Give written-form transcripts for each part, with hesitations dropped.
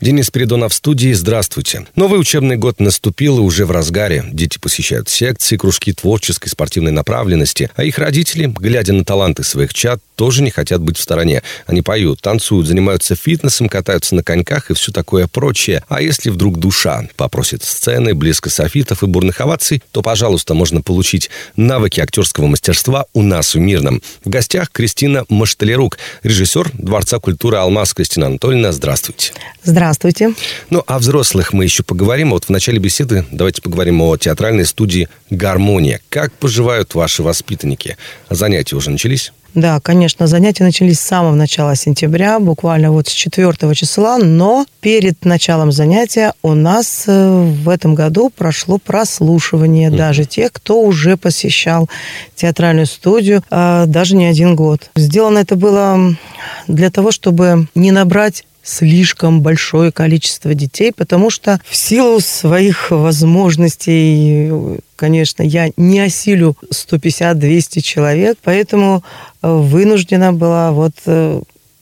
Денис Передонов в студии. Здравствуйте. Новый учебный год наступил и уже в разгаре. Дети посещают секции, кружки творческой, спортивной направленности. А их родители, глядя на таланты своих чад, тоже не хотят быть в стороне. Они поют, танцуют, занимаются фитнесом, катаются на коньках и все такое прочее. А если вдруг душа попросит сцены, близко софитов и бурных оваций, то, пожалуйста, можно получить навыки актерского мастерства у нас в Мирном. В гостях Кристина Машталирук, режиссер Дворца культуры «Алмаз». Кристина Анатольевна, здравствуйте. Здравствуйте. Здравствуйте. Ну, о взрослых мы еще поговорим. Вот в начале беседы давайте поговорим о театральной студии «Гармония». Как поживают ваши воспитанники? Занятия уже начались? Да, конечно, занятия начались с самого начала сентября, буквально вот с 4 числа, но перед началом занятия у нас в этом году прошло прослушивание даже тех, кто уже посещал театральную студию даже не один год. Сделано это было для того, чтобы не набрать слишком большое количество детей, потому что в силу своих возможностей, конечно, я не осилю 150-200 человек, поэтому вынуждена была вот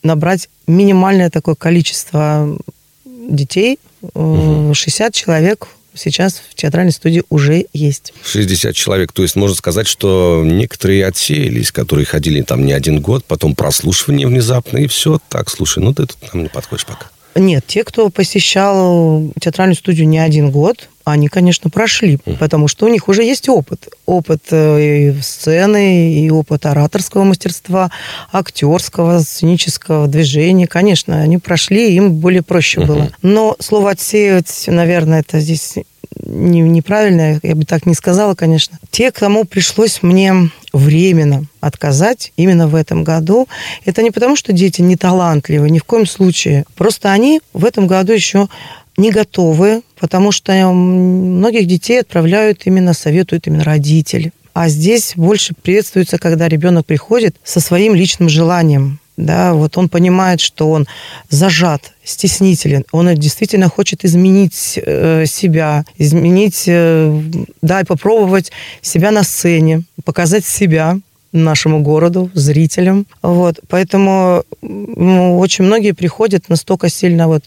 набрать минимальное такое количество детей, 60 человек. Сейчас в театральной студии уже есть. 60 человек. То есть можно сказать, что некоторые отсеялись, которые ходили там не один год, потом прослушивание внезапно, и все. Так, слушай, ну ты тут нам не подходишь пока. Нет, те, кто посещал театральную студию не один год, они, конечно, прошли, потому что у них уже есть опыт. Опыт и сцены, и опыт ораторского мастерства, актерского, сценического движения. Конечно, они прошли, им более проще было. Но слово «отсеивать», наверное, это здесь неправильно, я бы так не сказала, конечно. Те, кому пришлось мне временно отказать именно в этом году, это не потому, что дети не талантливы, ни в коем случае. Просто они в этом году еще не готовы, потому что многих детей отправляют именно, советуют именно родители. А здесь больше приветствуется, когда ребенок приходит со своим личным желанием. Да, вот он понимает, что он зажат, стеснителен, он действительно хочет изменить себя, изменить, и попробовать себя на сцене, показать себя нашему городу, зрителям. Вот. Поэтому очень многие приходят настолько сильно вот,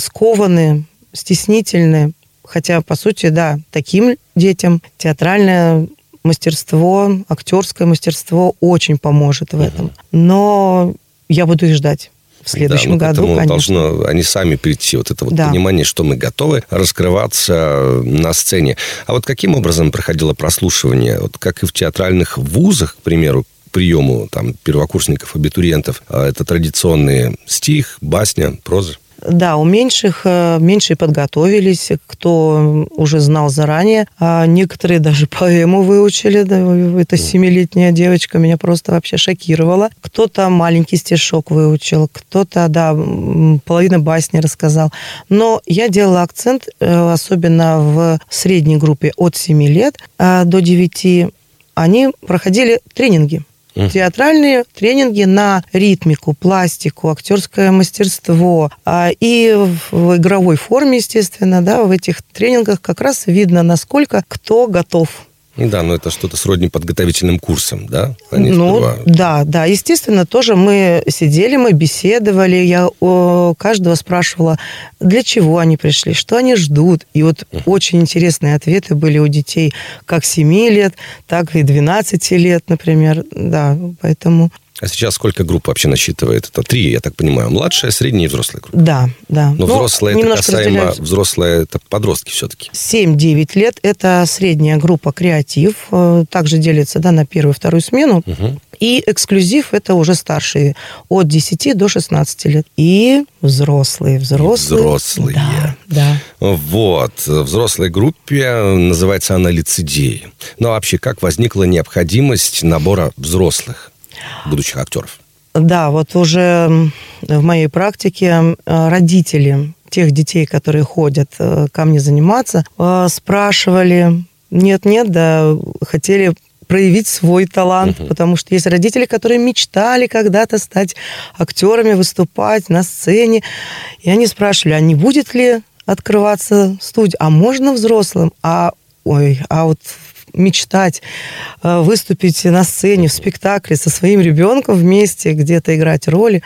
скованные, стеснительные. Хотя, по сути, да, таким детям театральное мастерство, актерское мастерство очень поможет в этом. Но я буду их ждать. В следующем году, конечно. Должно они сами прийти, вот это вот понимание, что мы готовы раскрываться на сцене. А вот каким образом проходило прослушивание? Вот как и в театральных вузах, к примеру, приему там, первокурсников, абитуриентов, это традиционные стих, басня, проза? Да, у меньшие подготовились, кто уже знал заранее. А некоторые даже поэму выучили. Да, это 7-летняя девочка меня просто вообще шокировала. Кто-то маленький стишок выучил, кто-то, да, половину басни рассказал. Но я делала акцент, особенно в средней группе от 7 лет до 9, они проходили тренинги. Театральные тренинги на ритмику, пластику, актерское мастерство. И в игровой форме, естественно, да, в этих тренингах как раз видно, насколько кто готов. Да, но это что-то сродни подготовительным курсам, да? Они да. Естественно, тоже мы сидели, мы беседовали. Я каждого спрашивала, для чего они пришли, что они ждут. И вот очень интересные ответы были у детей как 7 лет, так и 12 лет, например. Да, поэтому... А сейчас сколько групп вообще насчитывает? Это 3, я так понимаю, младшая, средняя и взрослая группа. Да, да. Но взрослые, это касаемо взрослые, это подростки все-таки. 7-9 лет – это средняя группа «Креатив». Также делится, да, на первую и вторую смену. И «Эксклюзив» – это уже старшие, от 10 до 16 лет. И взрослые. Взрослые. Да. Вот. В взрослой группе называется она «Лицедеи». Но вообще, как возникла необходимость набора взрослых будущих актеров? Да, вот уже в моей практике родители тех детей, которые ходят ко мне заниматься, спрашивали, хотели проявить свой талант, потому что есть родители, которые мечтали когда-то стать актерами, выступать на сцене, и они спрашивали, а не будет ли открываться студию, а можно взрослым, а вот мечтать выступить на сцене, в спектакле со своим ребенком вместе, где-то играть роли.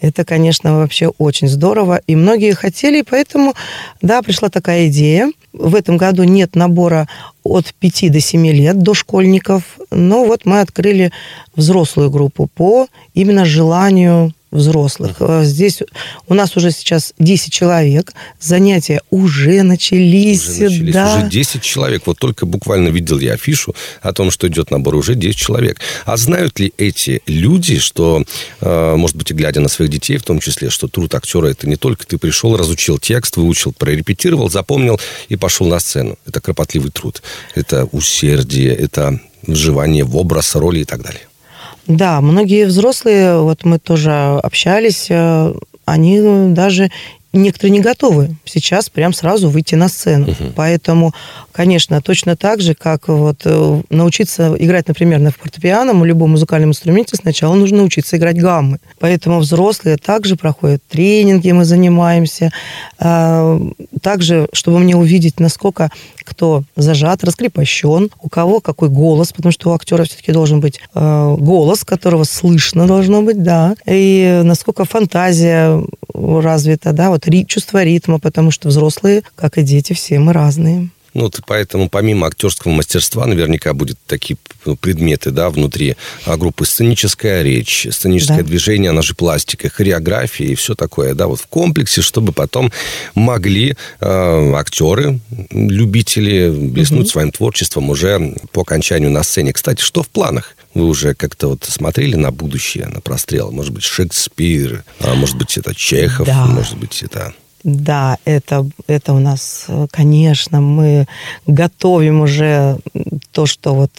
Это, конечно, вообще очень здорово. И многие хотели, и поэтому, да, пришла такая идея. В этом году нет набора от 5 до 7 лет, до школьников. Но вот мы открыли взрослую группу по именно желанию взрослых. Здесь у нас уже сейчас 10 человек. Занятия уже начались. Да. Уже 10 человек. Вот только буквально видел я афишу о том, что идет набор. Уже 10 человек. А знают ли эти люди, что, может быть, и глядя на своих детей, в том числе, что труд актера — это не только ты пришел, разучил текст, выучил, прорепетировал, запомнил и пошел на сцену. Это кропотливый труд. Это усердие, это вживание в образ, роли и так далее. Да, многие взрослые, вот мы тоже общались, они даже, некоторые не готовы сейчас прям сразу выйти на сцену. Угу. Поэтому, конечно, точно так же, как вот научиться играть, например, на фортепиано, на любом музыкальном инструменте, сначала нужно научиться играть гаммы. Поэтому взрослые также проходят тренинги, мы занимаемся. Также, чтобы мне увидеть, насколько кто зажат, раскрепощен, у кого какой голос, потому что у актера все-таки должен быть голос, которого слышно должно быть, да, и насколько фантазия развита, да, вот чувство ритма, потому что взрослые, как и дети, все мы разные. Ну, поэтому помимо актерского мастерства наверняка будут такие предметы, да, внутри группы. Сценическая речь, сценическое движение, она же пластика, хореография и все такое, да, вот в комплексе, чтобы потом могли актеры, любители блеснуть своим творчеством уже по окончанию на сцене. Кстати, что в планах? Вы уже как-то вот смотрели на будущее, на прострел? Может быть, Шекспир, а может быть, это Чехов, может быть, это... Да, это у нас, конечно, мы готовим уже то, что вот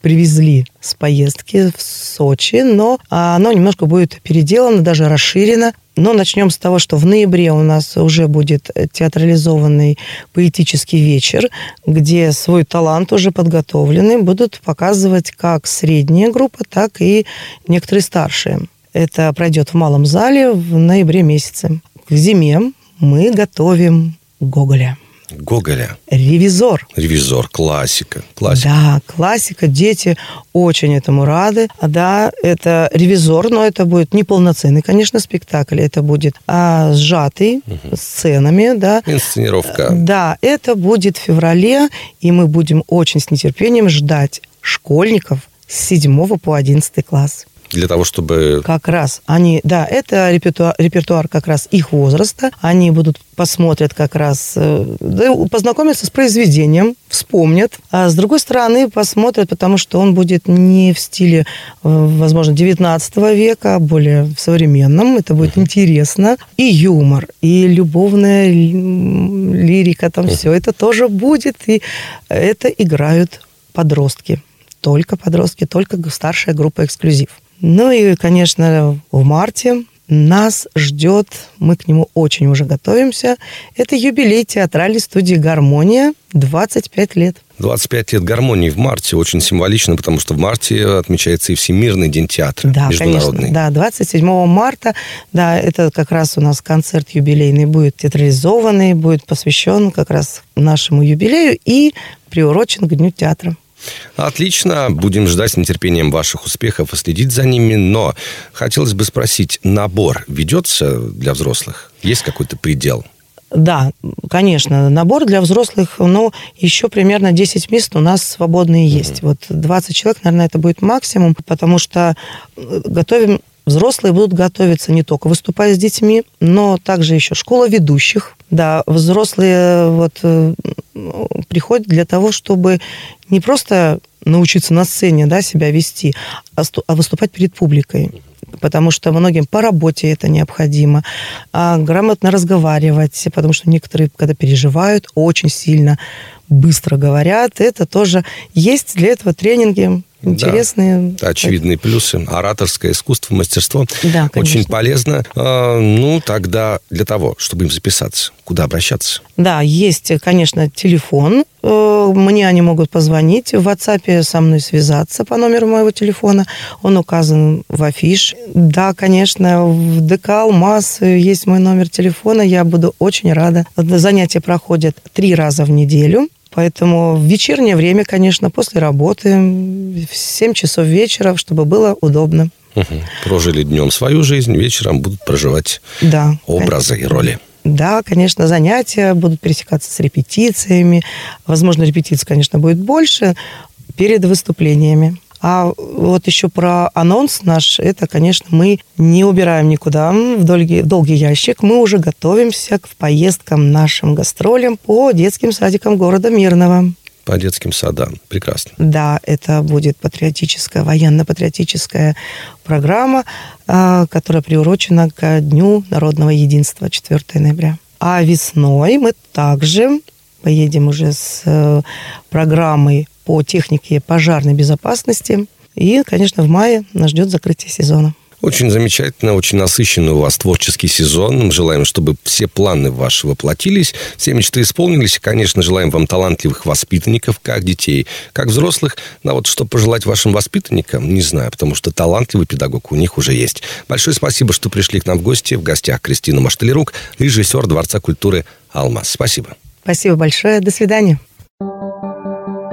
привезли с поездки в Сочи, но оно немножко будет переделано, даже расширено. Но начнем с того, что в ноябре у нас уже будет театрализованный поэтический вечер, где свой талант уже подготовленный будут показывать как средняя группа, так и некоторые старшие. Это пройдет в Малом зале в ноябре месяце. К зиме мы готовим Гоголя. Гоголя. Ревизор. Ревизор, классика. Да, классика. Дети очень этому рады. Да, это ревизор, но это будет неполноценный, конечно, спектакль. Это будет сжатый сценами, да. Инсценировка. Да, это будет в феврале, и мы будем очень с нетерпением ждать школьников с 7 по 11 класс. Для того, чтобы... Как раз они... Да, это репертуар как раз их возраста. Они посмотрят как раз... Да, познакомятся с произведением, вспомнят. А с другой стороны, посмотрят, потому что он будет не в стиле, возможно, 19 века, а более в современном. Это будет интересно. И юмор, и любовная лирика, там все. Это тоже будет. И это играют подростки. Только подростки, только старшая группа «Эксклюзив». Ну и, конечно, в марте нас ждет, мы к нему очень уже готовимся, это юбилей театральной студии «Гармония», 25 лет. 25 лет «Гармонии» в марте очень символично, потому что в марте отмечается и Всемирный день театра, да, международный. Конечно, да, 27 марта, да, это как раз у нас концерт юбилейный будет театрализованный, будет посвящен как раз нашему юбилею и приурочен к Дню театра. Отлично. Будем ждать с нетерпением ваших успехов и следить за ними. Но хотелось бы спросить, набор ведется для взрослых? Есть какой-то предел? Да, конечно. Набор для взрослых, но еще примерно 10 мест у нас свободные есть. Вот 20 человек, наверное, это будет максимум, потому что взрослые будут готовиться не только выступая с детьми, но также еще школа ведущих. Да, взрослые вот приходят для того, чтобы не просто научиться на сцене, да, себя вести, а выступать перед публикой. Потому что многим по работе это необходимо. А грамотно разговаривать, потому что некоторые, когда переживают, очень сильно быстро говорят. Это тоже есть для этого тренинги. интересные. Да, очевидные плюсы. Ораторское искусство, мастерство. Да, конечно. Очень полезно. Ну, тогда для того, чтобы им записаться, куда обращаться? Да, есть, конечно, телефон. Мне они могут позвонить. В WhatsApp со мной связаться по номеру моего телефона. Он указан в афише. Да, конечно, в ДК «Алмаз» есть мой номер телефона. Я буду очень рада. Занятия проходят 3 раза в неделю. Поэтому в вечернее время, конечно, после работы, в 7 часов вечера, чтобы было удобно. Угу. Прожили днем свою жизнь, вечером будут проживать образы и роли. Да, конечно, занятия будут пересекаться с репетициями. Возможно, репетиций, конечно, будет больше перед выступлениями. А вот еще про анонс наш, это, конечно, мы не убираем никуда в долгий ящик. Мы уже готовимся к поездкам нашим, гастролям по детским садикам города Мирного. По детским садам. Прекрасно. Да, это будет патриотическая, военно-патриотическая программа, которая приурочена к Дню народного единства 4 ноября. А весной мы также поедем уже с программой по технике пожарной безопасности. И, конечно, в мае нас ждет закрытие сезона. Очень замечательно, очень насыщенный у вас творческий сезон. Мы желаем, чтобы все планы ваши воплотились, все мечты исполнились. И, конечно, желаем вам талантливых воспитанников, как детей, как взрослых. Но вот что пожелать вашим воспитанникам, не знаю, потому что талантливый педагог у них уже есть. Большое спасибо, что пришли к нам в гости. В гостях Кристина Машталирук, режиссер Дворца культуры «Алмаз». Спасибо. Спасибо большое. До свидания.